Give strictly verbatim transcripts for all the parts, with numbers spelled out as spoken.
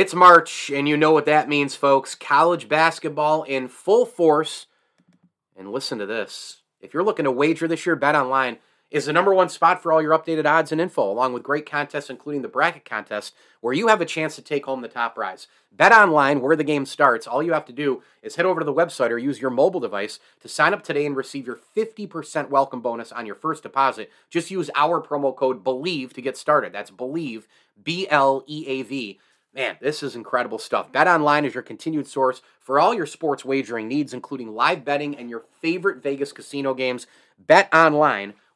It's March, and you know what that means, folks. College basketball in full force. And listen to this. If you're looking to wager this year, BetOnline is the number one spot for all your updated odds and info, along with great contests, including the bracket contest, where you have a chance to take home the top prize. BetOnline, where the game starts. All you have to do is head over to the website or use your mobile device to sign up today and receive your fifty percent welcome bonus on your first deposit. Just use our promo code BELIEVE to get started. That's BELIEVE, B L E A V. Man, this is incredible stuff. BetOnline is your continued source for all your sports wagering needs, including live betting and your favorite Vegas casino games. BetOnline,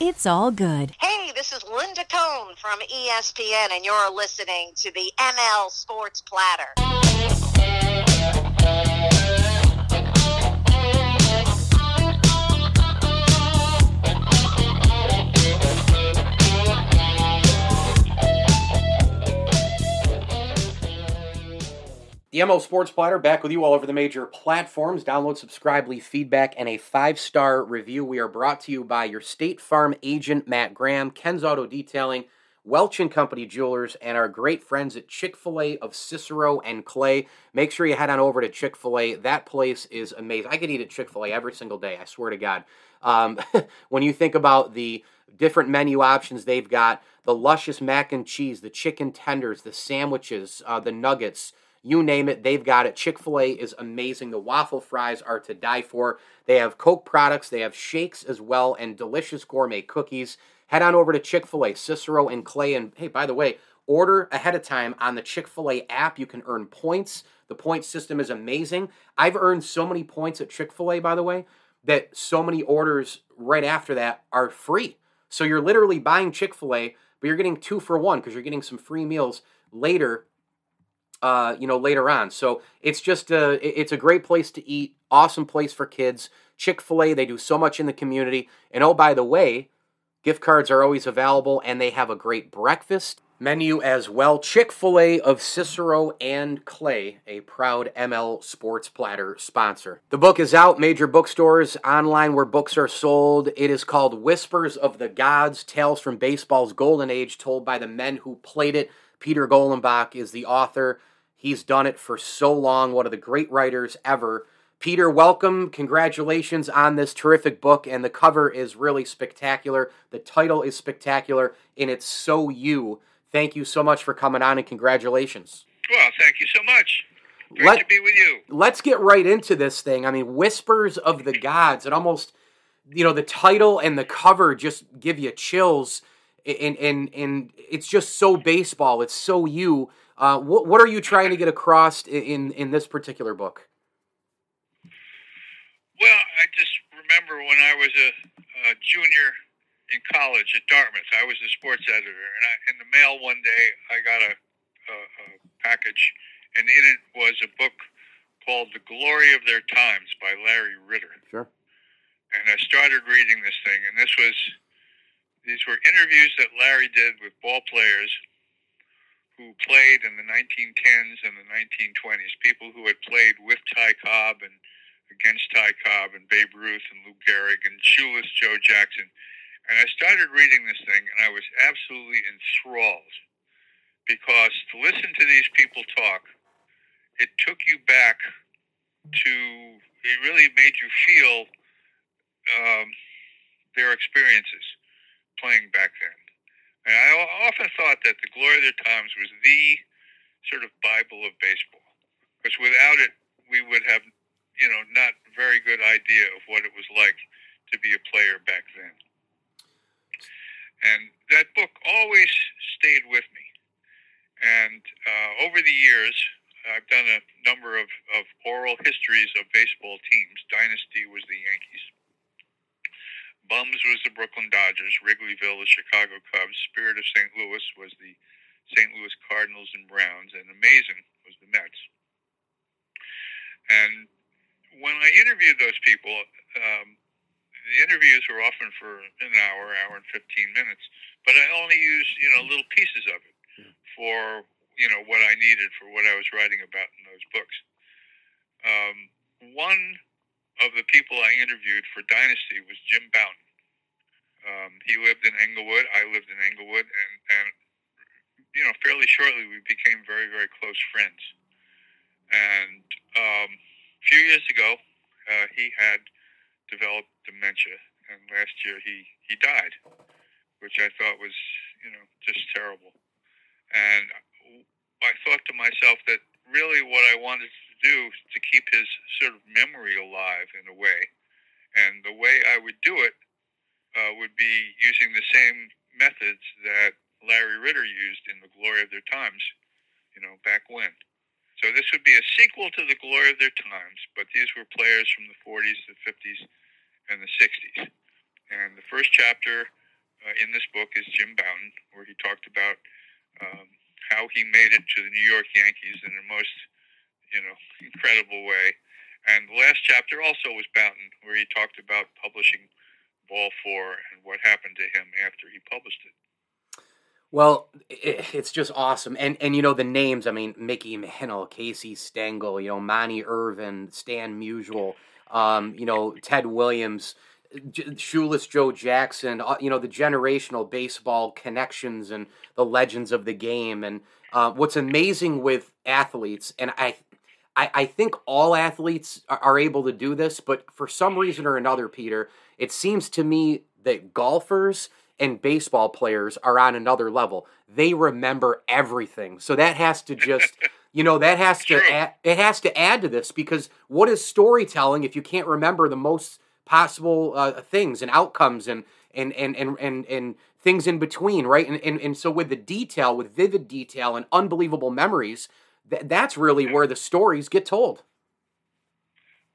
It's all good. Hey, this is Linda Cohn from E S P N, and you're listening to the M L Sports Platter. The M L Sports Platter, back with you all over the major platforms. Download, subscribe, leave feedback, and a five-star review. We are brought to you by your State Farm agent, Matt Graham, Ken's Auto Detailing, Welch and Company Jewelers, and our great friends at Chick-fil-A of Cicero and Clay. Make sure you head on over to Chick-fil-A. That place is amazing. I could eat at Chick-fil-A every single day, I swear to God. Um, when you think about the different menu options they've got, the luscious mac and cheese, the chicken tenders, the sandwiches, uh, the nuggets, you name it, they've got it. Chick-fil-A is amazing. The waffle fries are to die for. They have Coke products. They have shakes as well and delicious gourmet cookies. Head on over to Chick-fil-A, Cicero and Clay. And hey, by the way, order ahead of time on the Chick-fil-A app. You can earn points. The point system is amazing. I've earned so many points at Chick-fil-A, by the way, that so many orders right after that are free. So you're literally buying Chick-fil-A, but you're getting two for one because you're getting some free meals later Uh, you know, later on. So it's just a, it's a great place to eat. Awesome place for kids. Chick-fil-A, they do so much in the community. And oh, by the way, gift cards are always available and they have a great breakfast menu as well. Chick-fil-A of Cicero and Clay, a proud M L Sports Platter sponsor. The book is out, major bookstores, online where books are sold. It is called Whispers of the Gods: Tales from Baseball's Golden Age, told by the men who played it. Peter Golenbock is the author. He's done it for so long, one of the great writers ever. Peter, welcome. Congratulations on this terrific book, and the cover is really spectacular. The title is spectacular, and it's so you. Thank you so much for coming on, and congratulations. Well, thank you so much. Great Let, to be with you. Let's get right into this thing. I mean, Whispers of the Gods. It almost, you know, the title and the cover just give you chills, and, and, and it's just so baseball. It's so you. Uh, what, what are you trying to get across in, in this particular book? Well, I just remember when I was a, a junior in college at Dartmouth, I was the sports editor, and I, in the mail one day I got a, a, a package, and in it was a book called The Glory of Their Times by Larry Ritter. Sure. And I started reading this thing, and this was these were interviews that Larry did with ball players who played in the nineteen tens and the nineteen twenties, people who had played with Ty Cobb and against Ty Cobb and Babe Ruth and Lou Gehrig and Shoeless Joe Jackson. And I started reading this thing, and I was absolutely enthralled, because to listen to these people talk, it took you back to, it really made you feel um, their experiences playing back then. And I often thought that The Glory of Their Times was the sort of Bible of baseball, because without it, we would have, you know, not very good idea of what it was like to be a player back then. And that book always stayed with me. And uh, over the years, I've done a number of, of oral histories of baseball teams. Dynasty was the Yankees. Bums was the Brooklyn Dodgers, Wrigleyville the Chicago Cubs, Spirit of Saint Louis was the Saint Louis Cardinals and Browns, and Amazing was the Mets. And when I interviewed those people, um, the interviews were often for an hour, hour and fifteen minutes, but I only used, you know, little pieces of it for, you know, what I needed for what I was writing about in those books. Um, one of the people I interviewed for Dynasty was Jim Bouton. Um, he lived in Englewood. I lived in Englewood, and, and, you know, fairly shortly we became very, very close friends. And um, a few years ago, uh, he had developed dementia, and last year he, he died, which I thought was, you know, just terrible. And I thought to myself that really what I wanted to do is to keep his sort of memory alive in a way, and the way I would do it uh, would be using the same methods that Larry Ritter used in The Glory of Their Times, you know, back when. So this would be a sequel to The Glory of Their Times, but these were players from the forties, the fifties, and the sixties. And the first chapter uh, in this book is Jim Bouton, where he talked about um, how he made it to the New York Yankees in the most, you know, incredible way. And the last chapter also was Bouton, where he talked about publishing Ball Four and what happened to him after he published it. Well, it's just awesome. And, and you know, the names, I mean, Mickey Mantle, Casey Stengel, you know, Monty Irvin, Stan Musial, um, you know, Ted Williams, Shoeless Joe Jackson, you know, the generational baseball connections and the legends of the game. And uh, what's amazing with athletes, and I, I, I think all athletes are able to do this, but for some reason or another, Peter, it seems to me that golfers and baseball players are on another level. They remember everything. So that has to just, you know, that has to add, it has to add to this, because what is storytelling if you can't remember the most possible uh, things and outcomes and and and and and, and things in between, right? And, and and so with the detail, with vivid detail and unbelievable memories, th- that's really where the stories get told.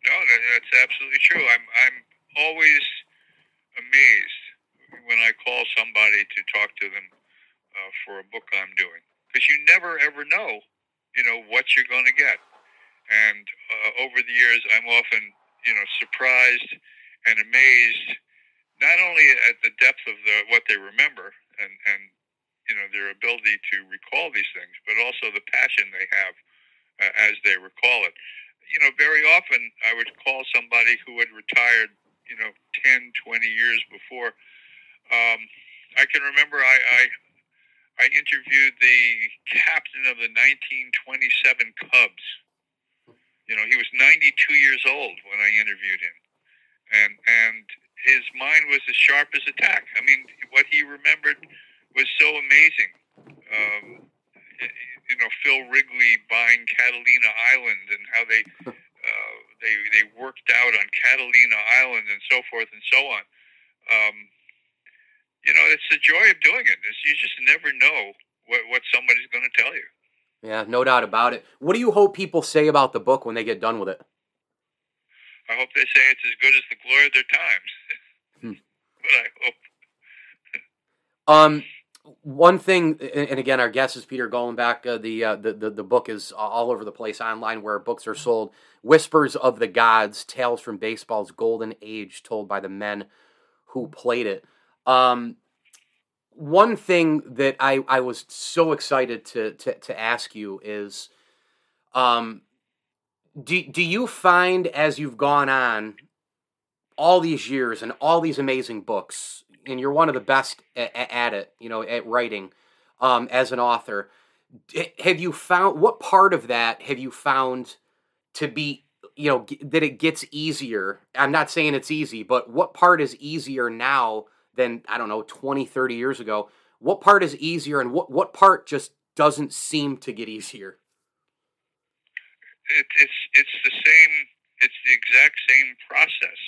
No, that's absolutely true. I'm I'm always amazed when I call somebody to talk to them uh, for a book I'm doing, because you never ever know, you know, what you're going to get. And uh, over the years, I'm often, you know, surprised and amazed, not only at the depth of the, what they remember and, and, you know, their ability to recall these things, but also the passion they have uh, as they recall it. You know, very often I would call somebody who had retired, you know, ten, twenty years before. Um, I can remember I, I I interviewed the captain of the nineteen twenty-seven Cubs. You know, he was ninety-two years old when I interviewed him, and and his mind was as sharp as a tack. I mean, what he remembered was so amazing. Um, you know, Phil Wrigley buying Catalina Island and how they uh, they they worked out on Catalina Island and so forth and so on. Um, You know, it's the joy of doing it. It's, you just never know what, what somebody's going to tell you. Yeah, no doubt about it. What do you hope people say about the book when they get done with it? I hope they say it's as good as The Glory of Their Times. Hmm. But I hope. um, one thing, and again, our guest is Peter Golenbock. Uh, the, uh, the, the the book is all over the place online where books are sold. Whispers of the Gods: Tales from Baseball's Golden Age, told by the men who played it. Um, one thing that I, I was so excited to, to, to ask you is, um, do, do you find as you've gone on all these years and all these amazing books, and you're one of the best at, at it, you know, at writing, um, as an author, have you found, what part of that have you found to be, you know, that it gets easier? I'm not saying it's easy, but what part is easier now than, I don't know, twenty, thirty years ago? What part is easier, and what, what part just doesn't seem to get easier? It, it's it's the same, it's the exact same process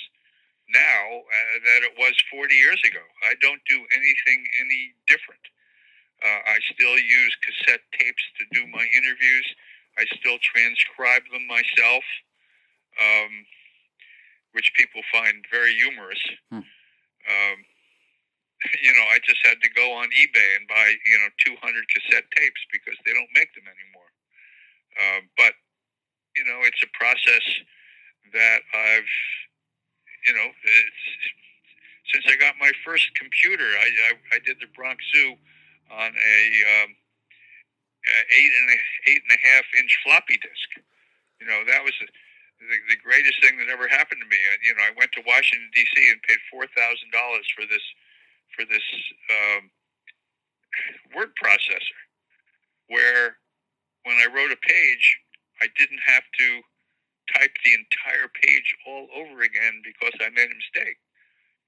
now uh, that it was forty years ago. I don't do anything any different. Uh, I still use cassette tapes to do my interviews. I still transcribe them myself, um, which people find very humorous. Hmm. Um, you know, I just had to go on eBay and buy, you know, two hundred cassette tapes because they don't make them anymore. Uh, but, you know, it's a process that I've, you know, it's, since I got my first computer, I, I, I did the Bronx Zoo on a um, eight and a, eight and a half inch floppy disk. You know, that was the, the, the greatest thing that ever happened to me. I, you know, I went to Washington D C and paid four thousand dollars for this, for this um, word processor, where when I wrote a page, I didn't have to type the entire page all over again because I made a mistake.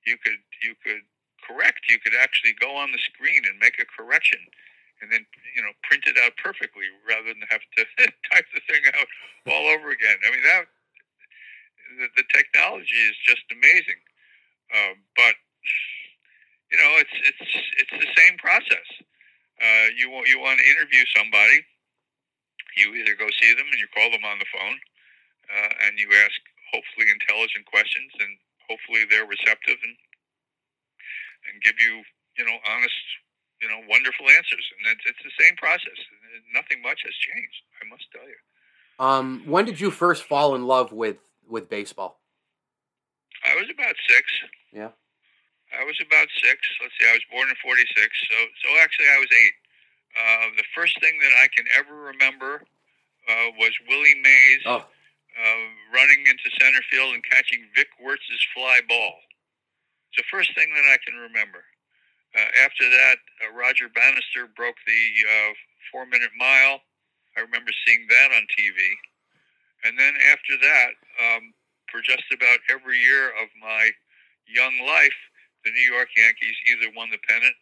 You could you could correct. You could actually go on the screen and make a correction, and then, you know, print it out perfectly rather than have to type the thing out all over again. I mean, that the, the technology is just amazing. Uh, but you know, it's it's it's the same process. Uh, you want you want to interview somebody. You either go see them and you call them on the phone, uh, and you ask hopefully intelligent questions, and hopefully they're receptive and and give you, you know, honest, you know, wonderful answers. And it's, it's the same process. Nothing much has changed, I must tell you. Um, when did you first fall in love with, with baseball? I was about six. Yeah. I was about six. Let's see, I was born in forty-six, so so actually I was eight. Uh, the first thing that I can ever remember uh, was Willie Mays oh. uh, running into center field and catching Vic Wertz's fly ball. It's the first thing that I can remember. Uh, after that, uh, Roger Bannister broke the uh, four-minute mile. I remember seeing that on T V. And then after that, um, for just about every year of my young life, the New York Yankees either won the pennant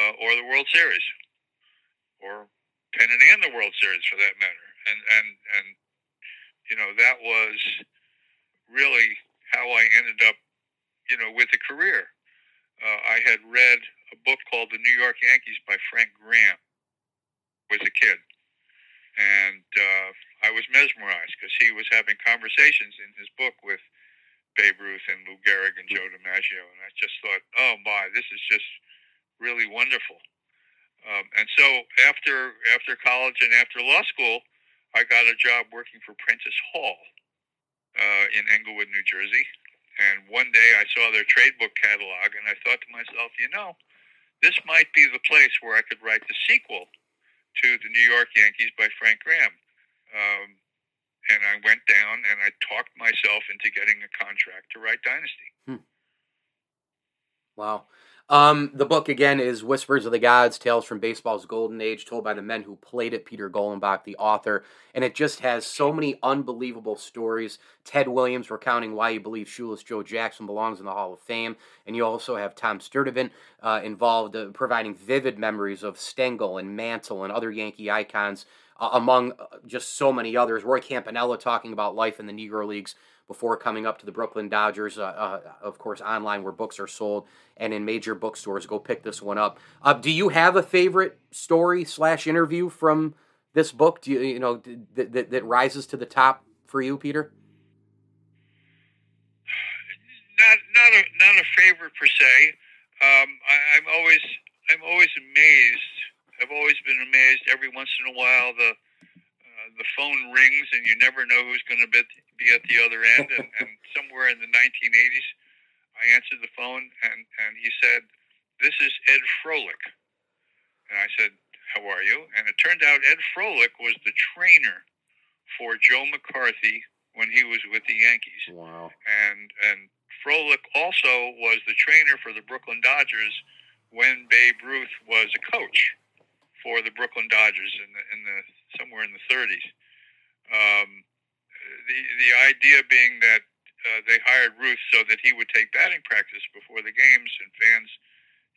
uh, or the World Series. Or pennant and the World Series, for that matter, and and and you know, that was really how I ended up, you know, with a career. Uh, I had read a book called The New York Yankees by Frank Graham. I was a kid, and uh, I was mesmerized because he was having conversations in his book with Babe Ruth and Lou Gehrig and Joe DiMaggio, and I just thought, oh my, this is just really wonderful. Um, and so after after college and after law school, I got a job working for Prentice Hall uh, in Englewood, New Jersey. And one day I saw their trade book catalog, and I thought to myself, you know, this might be the place where I could write the sequel to The New York Yankees by Frank Graham. Um, and I went down and I talked myself into getting a contract to write Dynasty. Hmm. Wow. Um, the book, again, is Whispers of the Gods, Tales from Baseball's Golden Age, told by the men who played it, Peter Golenbock, the author, and it just has so many unbelievable stories. Ted Williams recounting why he believes Shoeless Joe Jackson belongs in the Hall of Fame, and you also have Tom Sturdivant uh, involved, uh, providing vivid memories of Stengel and Mantle and other Yankee icons, uh, among just so many others. Roy Campanella talking about life in the Negro Leagues before coming up to the Brooklyn Dodgers, uh, uh, of course, online where books are sold and in major bookstores. Go pick this one up. Uh, do you have a favorite story slash interview from this book? Do you, you know, that, that, that rises to the top for you, Peter? Not, not a, not a favorite per se. Um, I, I'm always, I'm always amazed. I've always been amazed. Every once in a while, the uh, the phone rings, and you never know who's going to be. be at the other end, and, and somewhere in the nineteen eighties, I answered the phone, and, and he said, "This is Ed Frohlich." And I said, "How are you?" And it turned out Ed Frohlich was the trainer for Joe McCarthy when he was with the Yankees. Wow. And, and Frohlich also was the trainer for the Brooklyn Dodgers when Babe Ruth was a coach for the Brooklyn Dodgers in the, in the somewhere in the thirties. Um, The the idea being that uh, they hired Ruth so that he would take batting practice before the games, and fans,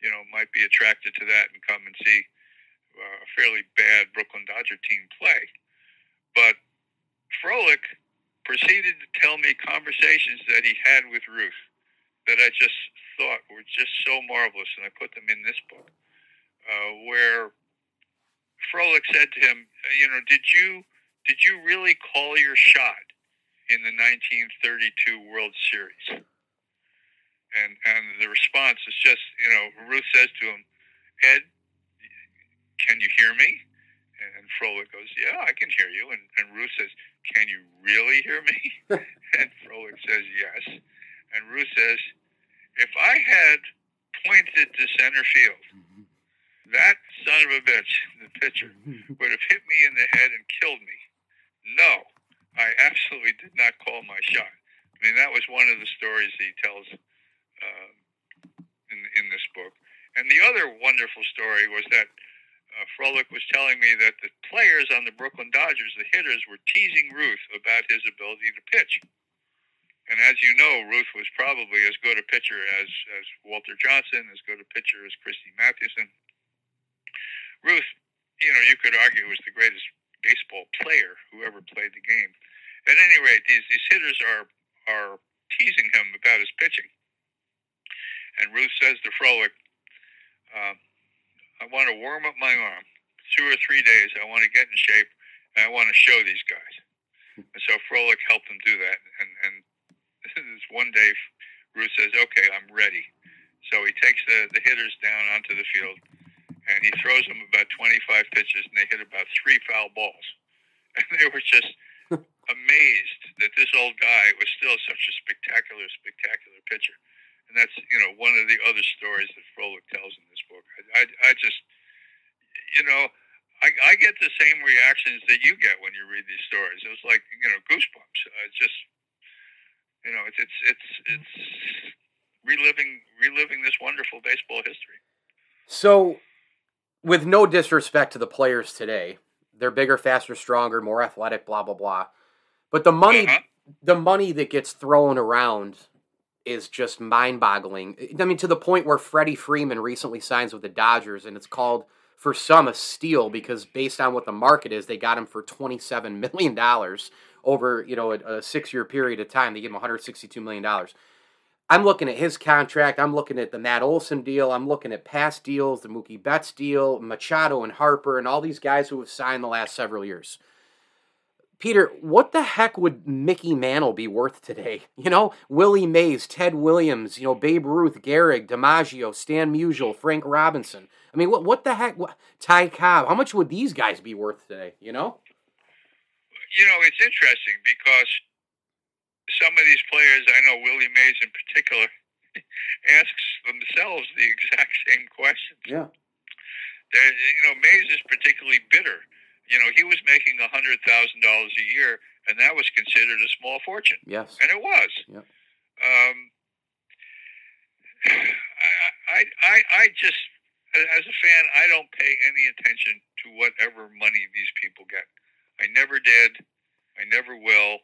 you know, might be attracted to that and come and see uh, a fairly bad Brooklyn Dodger team play. But Frohlich proceeded to tell me conversations that he had with Ruth that I just thought were just so marvelous, and I put them in this book, uh, where Frohlich said to him, you know, did you... Did you really call your shot in the nineteen thirty-two World Series? And and the response is just, you know, Ruth says to him, "Ed, can you hear me?" And Frohlich goes, "Yeah, I can hear you." And, and Ruth says, "Can you really hear me?" And Frohlich says, "Yes." And Ruth says, "If I had pointed to center field, that son of a bitch, the pitcher, would have hit me in the head and killed me. No, I absolutely did not call my shot." I mean, that was one of the stories he tells uh, in in this book. And the other wonderful story was that uh, Frohlich was telling me that the players on the Brooklyn Dodgers, the hitters, were teasing Ruth about his ability to pitch. And as you know, Ruth was probably as good a pitcher as, as Walter Johnson, as good a pitcher as Christy Mathewson. Ruth, you know, you could argue was the greatest baseball player who ever played the game. At any rate, these, these hitters are are teasing him about his pitching. And Ruth says to Frohlich, uh, "I want to warm up my arm. Two or three days, I want to get in shape, and I want to show these guys." And so Frohlich helped him do that. And, and this one day, Ruth says, "Okay, I'm ready." So he takes the, the hitters down onto the field, and he throws them about twenty-five pitches, and they hit about three foul balls. And they were just amazed that this old guy was still such a spectacular, spectacular pitcher. And that's, you know, one of the other stories that Frohlich tells in this book. I, I, I just, you know, I, I get the same reactions that you get when you read these stories. It was like, you know, goosebumps. It's just, you know, it's it's it's it's reliving reliving this wonderful baseball history. So, with no disrespect to the players today, they're bigger, faster, stronger, more athletic, blah, blah, blah. But the money uh-huh. the money that gets thrown around is just mind-boggling. I mean, to the point where Freddie Freeman recently signs with the Dodgers, and it's called, for some, a steal, because based on what the market is, they got him for twenty-seven million dollars over, you know, a, a six-year period of time. They gave him one hundred sixty-two million dollars. I'm looking at his contract. I'm looking at the Matt Olson deal. I'm looking at past deals, the Mookie Betts deal, Machado and Harper, and all these guys who have signed the last several years. Peter, what the heck would Mickey Mantle be worth today? You know, Willie Mays, Ted Williams, you know, Babe Ruth, Gehrig, DiMaggio, Stan Musial, Frank Robinson. I mean, what what the heck? What, Ty Cobb. How much would these guys be worth today? You know. You know, it's interesting because some of these players, I know Willie Mays in particular, asks themselves the exact same questions. Yeah. They're, you know, Mays is particularly bitter. You know, he was making one hundred thousand dollars a year, and that was considered a small fortune. Yes. And it was. Yeah. Um, I, I, I just, as a fan, I don't pay any attention to whatever money these people get. I never did. I never will.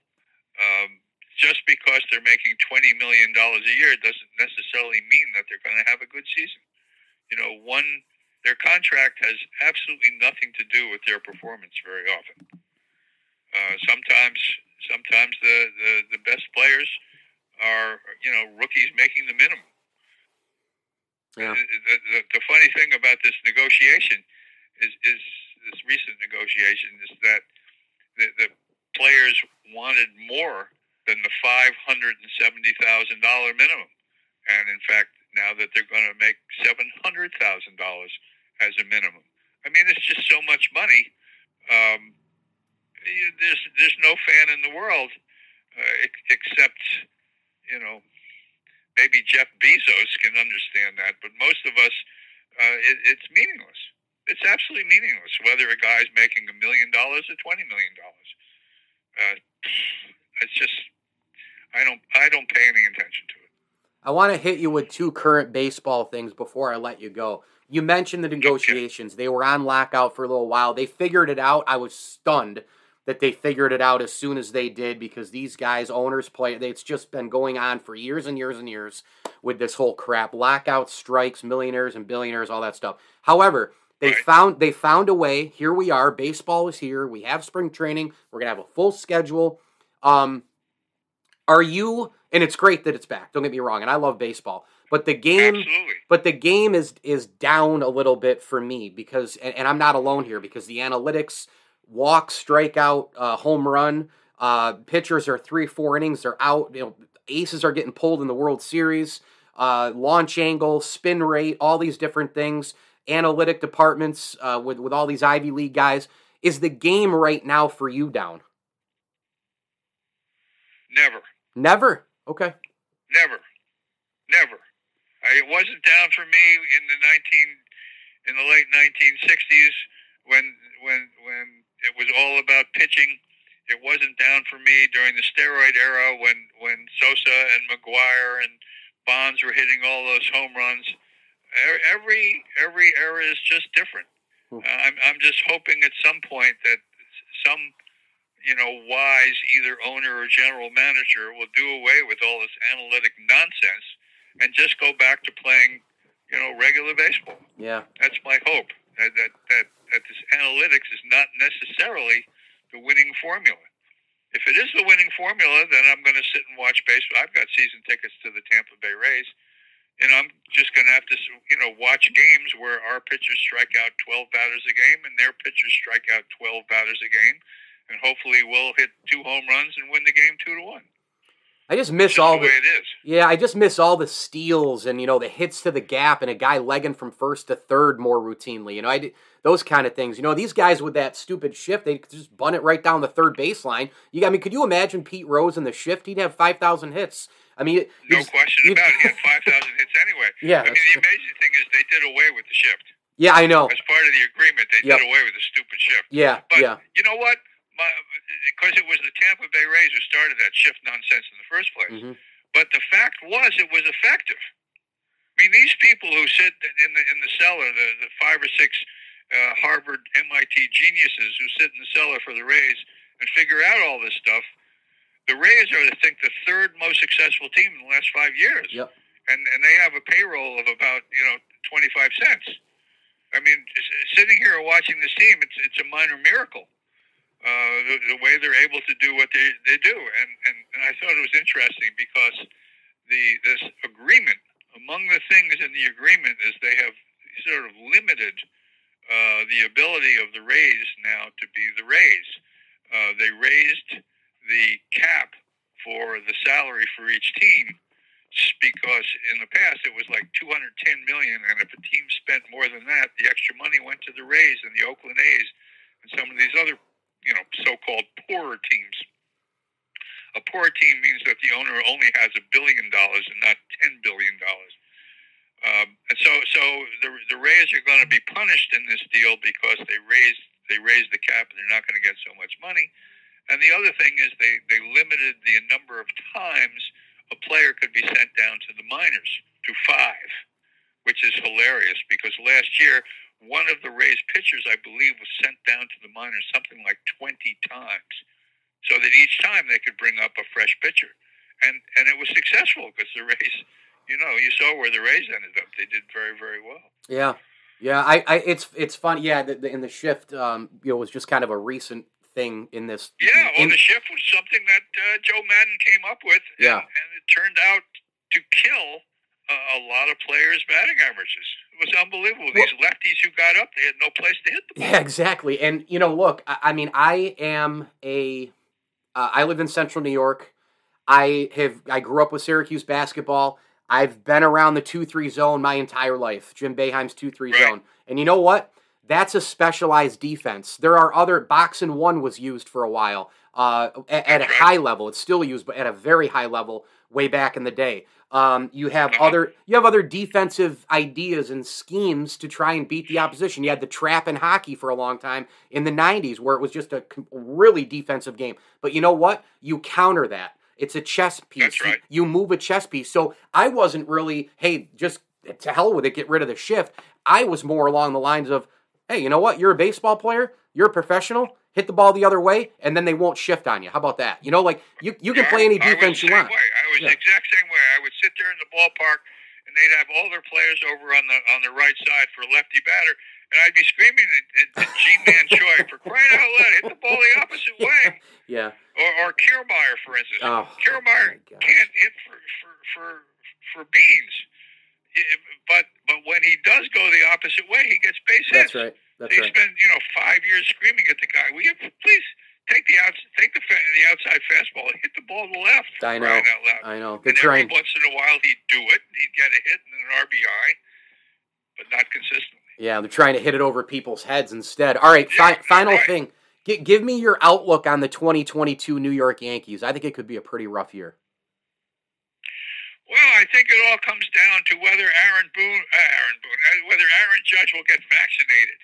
Um, Just because they're making twenty million dollars a year doesn't necessarily mean that they're going to have a good season. You know, one, their contract has absolutely nothing to do with their performance very often. Uh, sometimes sometimes the, the, the best players are, you know, rookies making the minimum. Yeah. The, the, the funny thing about this negotiation is, is this recent negotiation is that the, the players wanted more than the five hundred seventy thousand dollars minimum. And in fact, now that they're going to make seven hundred thousand dollars as a minimum. I mean, it's just so much money. Um, there's, there's no fan in the world, uh, except, you know, maybe Jeff Bezos can understand that, but most of us, uh, it, it's meaningless. It's absolutely meaningless, whether a guy's making a million dollars or twenty million dollars. Uh, It's just, I don't, I don't pay any attention to it. I want to hit you with two current baseball things before I let you go. You mentioned the negotiations. Okay. They were on lockout for a little while. They figured it out. I was stunned that they figured it out as soon as they did because these guys, owners, play. It's just been going on for years and years and years with this whole crap. Lockout, strikes, millionaires and billionaires, all that stuff. However, They right. found they found a way. Here we are. Baseball is here. We have spring training. We're going to have a full schedule. Um, are you, and it's great that it's back, don't get me wrong, and I love baseball, but the game, Absolutely. but the game is, is down a little bit for me because, and, and I'm not alone here because the analytics, walk, strikeout, uh, home run, uh, pitchers are three, four innings, they're out, you know, aces are getting pulled in the World Series. uh, launch angle, spin rate, all these different things, analytic departments uh, with, with all these Ivy League guys. Is the game right now for you down? Never. Never? Okay. Never. Never. It wasn't down for me in the nineteen in the late nineteen sixties when when when it was all about pitching. It wasn't down for me during the steroid era when, when Sosa and McGuire and Bonds were hitting all those home runs. Every every era is just different. Uh, I'm I'm just hoping at some point that some, you know, wise either owner or general manager will do away with all this analytic nonsense and just go back to playing, you know, regular baseball. Yeah, that's my hope. That that that, that this analytics is not necessarily the winning formula. If it is the winning formula, then I'm going to sit and watch baseball. I've got season tickets to the Tampa Bay Rays. And I'm just going to have to, you know, watch games where our pitchers strike out twelve batters a game and their pitchers strike out twelve batters a game. And hopefully we'll hit two home runs and win the game two to one. I just miss just all the, the way it is. Yeah, I just miss all the steals and, you know, the hits to the gap and a guy legging from first to third more routinely. You know, I did, those kind of things. You know, these guys with that stupid shift, they just bunt it right down the third baseline. You got I mean, could you imagine Pete Rose in the shift? He'd have five thousand hits. I mean, no question about it. He had five thousand hits anyway. Yeah, I mean, the amazing thing is they did away with the shift. Yeah, I know. As part of the agreement, they yep. did away with the stupid shift. Yeah, but yeah. you know what? My, because it was the Tampa Bay Rays who started that shift nonsense in the first place. Mm-hmm. But the fact was, it was effective. I mean, these people who sit in the in the cellar, the, the five or six uh, Harvard, M I T geniuses who sit in the cellar for the Rays and figure out all this stuff. The Rays are, I think, the third most successful team in the last five years. Yep. And and they have a payroll of about, you know, twenty-five cents. I mean, sitting here watching this team, it's it's a minor miracle, uh, the, the way they're able to do what they, they do. And, and, and I thought it was interesting because the this agreement, among the things in the agreement is they have sort of limited uh, the ability of the Rays now to be the Rays. Uh, they raised the cap for the salary for each team, because in the past it was like two hundred ten million dollars, and if a team spent more than that, the extra money went to the Rays and the Oakland A's and some of these other, you know, so-called poorer teams. A poor team means that the owner only has a billion dollars and not ten billion dollars. Um, and so, so the the Rays are going to be punished in this deal because they raised they raised the cap and they're not going to get so much money. And the other thing is they, they limited the number of times a player could be sent down to the minors to five, which is hilarious because last year one of the Rays pitchers, I believe, was sent down to the minors something like twenty times so that each time they could bring up a fresh pitcher. And and it was successful because the Rays, you know, you saw where the Rays ended up. They did very, very well. Yeah. Yeah, I, I it's it's funny. Yeah, the, the, in the shift, um, you know, was just kind of a recent thing in this. Yeah, well, in, the shift was something that uh, Joe Madden came up with, yeah. and, and it turned out to kill uh, a lot of players' batting averages. It was unbelievable. Well, these lefties who got up, they had no place to hit the ball. Yeah, exactly. And, you know, look, I, I mean, I am a, uh, I live in central New York. I have, I grew up with Syracuse basketball. I've been around the two three zone my entire life, Jim Boeheim's two three right. zone. And you know what? That's a specialized defense. There are other, box and one was used for a while uh, at, at a high level. It's still used, but at a very high level way back in the day. Um, you have other you have other defensive ideas and schemes to try and beat the opposition. You had the trap in hockey for a long time in the nineties where it was just a really defensive game. But you know what? You counter that. It's a chess piece. That's right. You, you move a chess piece. So I wasn't really, hey, just to hell with it, get rid of the shift. I was more along the lines of, hey, you know what? You're a baseball player. You're a professional. Hit the ball the other way, and then they won't shift on you. How about that? You know, like, you, you can play any defense you want. I was the exact same way. I would sit there in the ballpark, and they'd have all their players over on the on the right side for a lefty batter, and I'd be screaming at, at G-Man Choi for crying out loud, hit the ball the opposite way. Yeah. Or, or Kiermaier, for instance. Oh, Kiermaier oh can't hit for, for, for, for beans. But but when he does go the opposite way, he gets base hits. That's right. That's so he right. spent, you know, five years screaming at the guy, will you please Take the outs, take the fa- the outside fastball, hit the ball to the left. I know. Out loud. I know. Good train. Once in a while, he'd do it. He'd get a hit and an R B I, but not consistently. Yeah, they're trying to hit it over people's heads instead. All right, yeah, fi- final right. thing. G- give me your outlook on the twenty twenty-two New York Yankees. I think it could be a pretty rough year. Well, I think it all comes down to whether Aaron Boone, uh, Aaron Boone, uh, whether Aaron Judge will get vaccinated.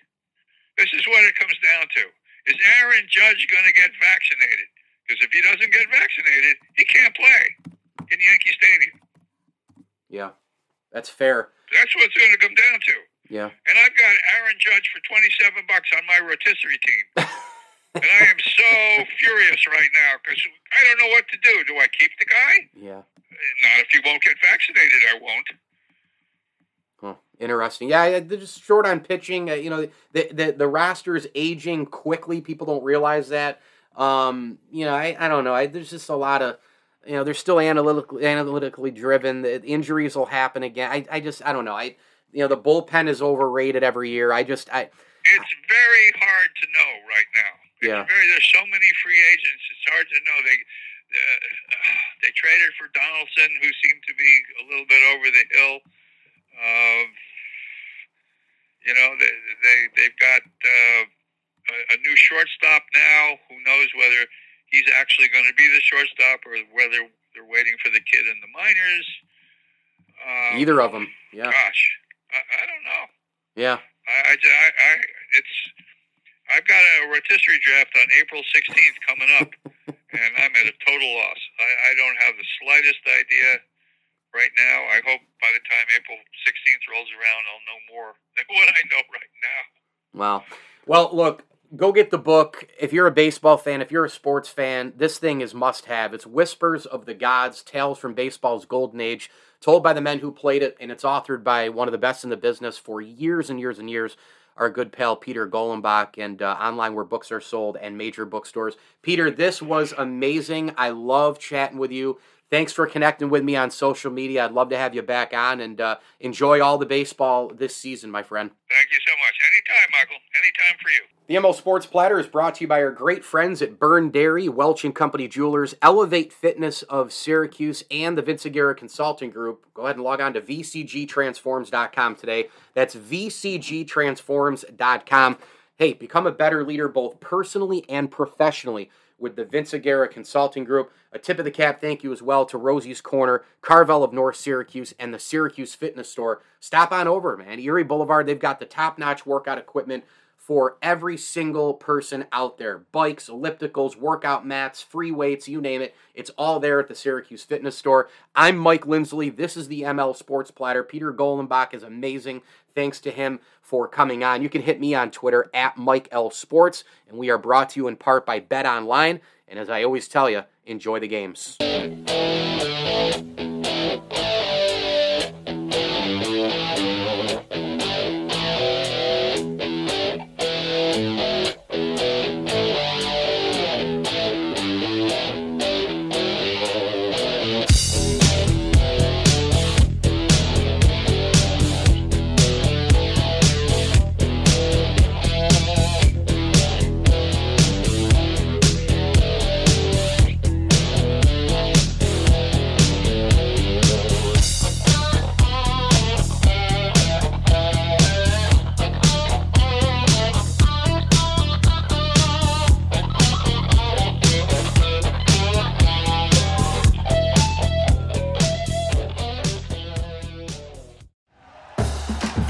This is what it comes down to. Is Aaron Judge going to get vaccinated? Because if he doesn't get vaccinated, he can't play in Yankee Stadium. Yeah, that's fair. That's what it's going to come down to. Yeah. And I've got Aaron Judge for twenty-seven bucks on my rotisserie team. And I am so furious right now because I don't know what to do. Do I keep the guy? Yeah. Not if he won't get vaccinated, I won't. Interesting. Yeah, they're just short on pitching. You know, the, the the roster is aging quickly. People don't realize that. Um, you know, I, I don't know. I, there's just a lot of, you know, they're still analytically analytically driven. The injuries will happen again. I, I just, I don't know. I, you know, the bullpen is overrated every year. I just, I. It's very hard to know right now. It's yeah. Very, there's so many free agents. It's hard to know. They uh, they traded for Donaldson, who seemed to be a little bit over the hill. Uh, You know, they, they, they've got uh, a, a new shortstop now. Who knows whether he's actually going to be the shortstop or whether they're waiting for the kid in the minors. Um, Either of them, yeah. Gosh, I, I don't know. Yeah. I, I, I, it's, I've got a rotisserie draft on April sixteenth coming up, and I'm at a total loss. I, I don't have the slightest idea. Right now, I hope by the time April sixteenth rolls around, I'll know more than what I know right now. Wow. Well, look, go get the book. If you're a baseball fan, if you're a sports fan, this thing is must-have. It's Whispers of the Gods, Tales from Baseball's Golden Age, told by the men who played it, and it's authored by one of the best in the business for years and years and years, our good pal Peter Golenbock, and uh, online where books are sold and major bookstores. Peter, this was amazing. I love chatting with you. Thanks for connecting with me on social media. I'd love to have you back on, and uh, enjoy all the baseball this season, my friend. Thank you so much. Anytime, Michael. Anytime for you. The M L Sports Platter is brought to you by our great friends at Byrne Dairy, Welch and Company Jewelers, Elevate Fitness of Syracuse, and the Vince Aguirre Consulting Group. Go ahead and log on to V C G Transforms dot com today. That's V C G Transforms dot com. Hey, become a better leader both personally and professionally with the Vince Aguirre Consulting Group. A tip of the cap thank you as well to Rosie's Corner, Carvel of North Syracuse, and the Syracuse Fitness Store. Stop on over, man. Erie Boulevard, they've got the top-notch workout equipment for every single person out there. Bikes, ellipticals, workout mats, free weights, you name it. It's all there at the Syracuse Fitness Store. I'm Mike Lindsley. This is the M L Sports Platter. Peter Golenbock is amazing. Thanks to him for coming on. You can hit me on Twitter, at Mike L Sports, and we are brought to you in part by BetOnline. And as I always tell you, enjoy the games.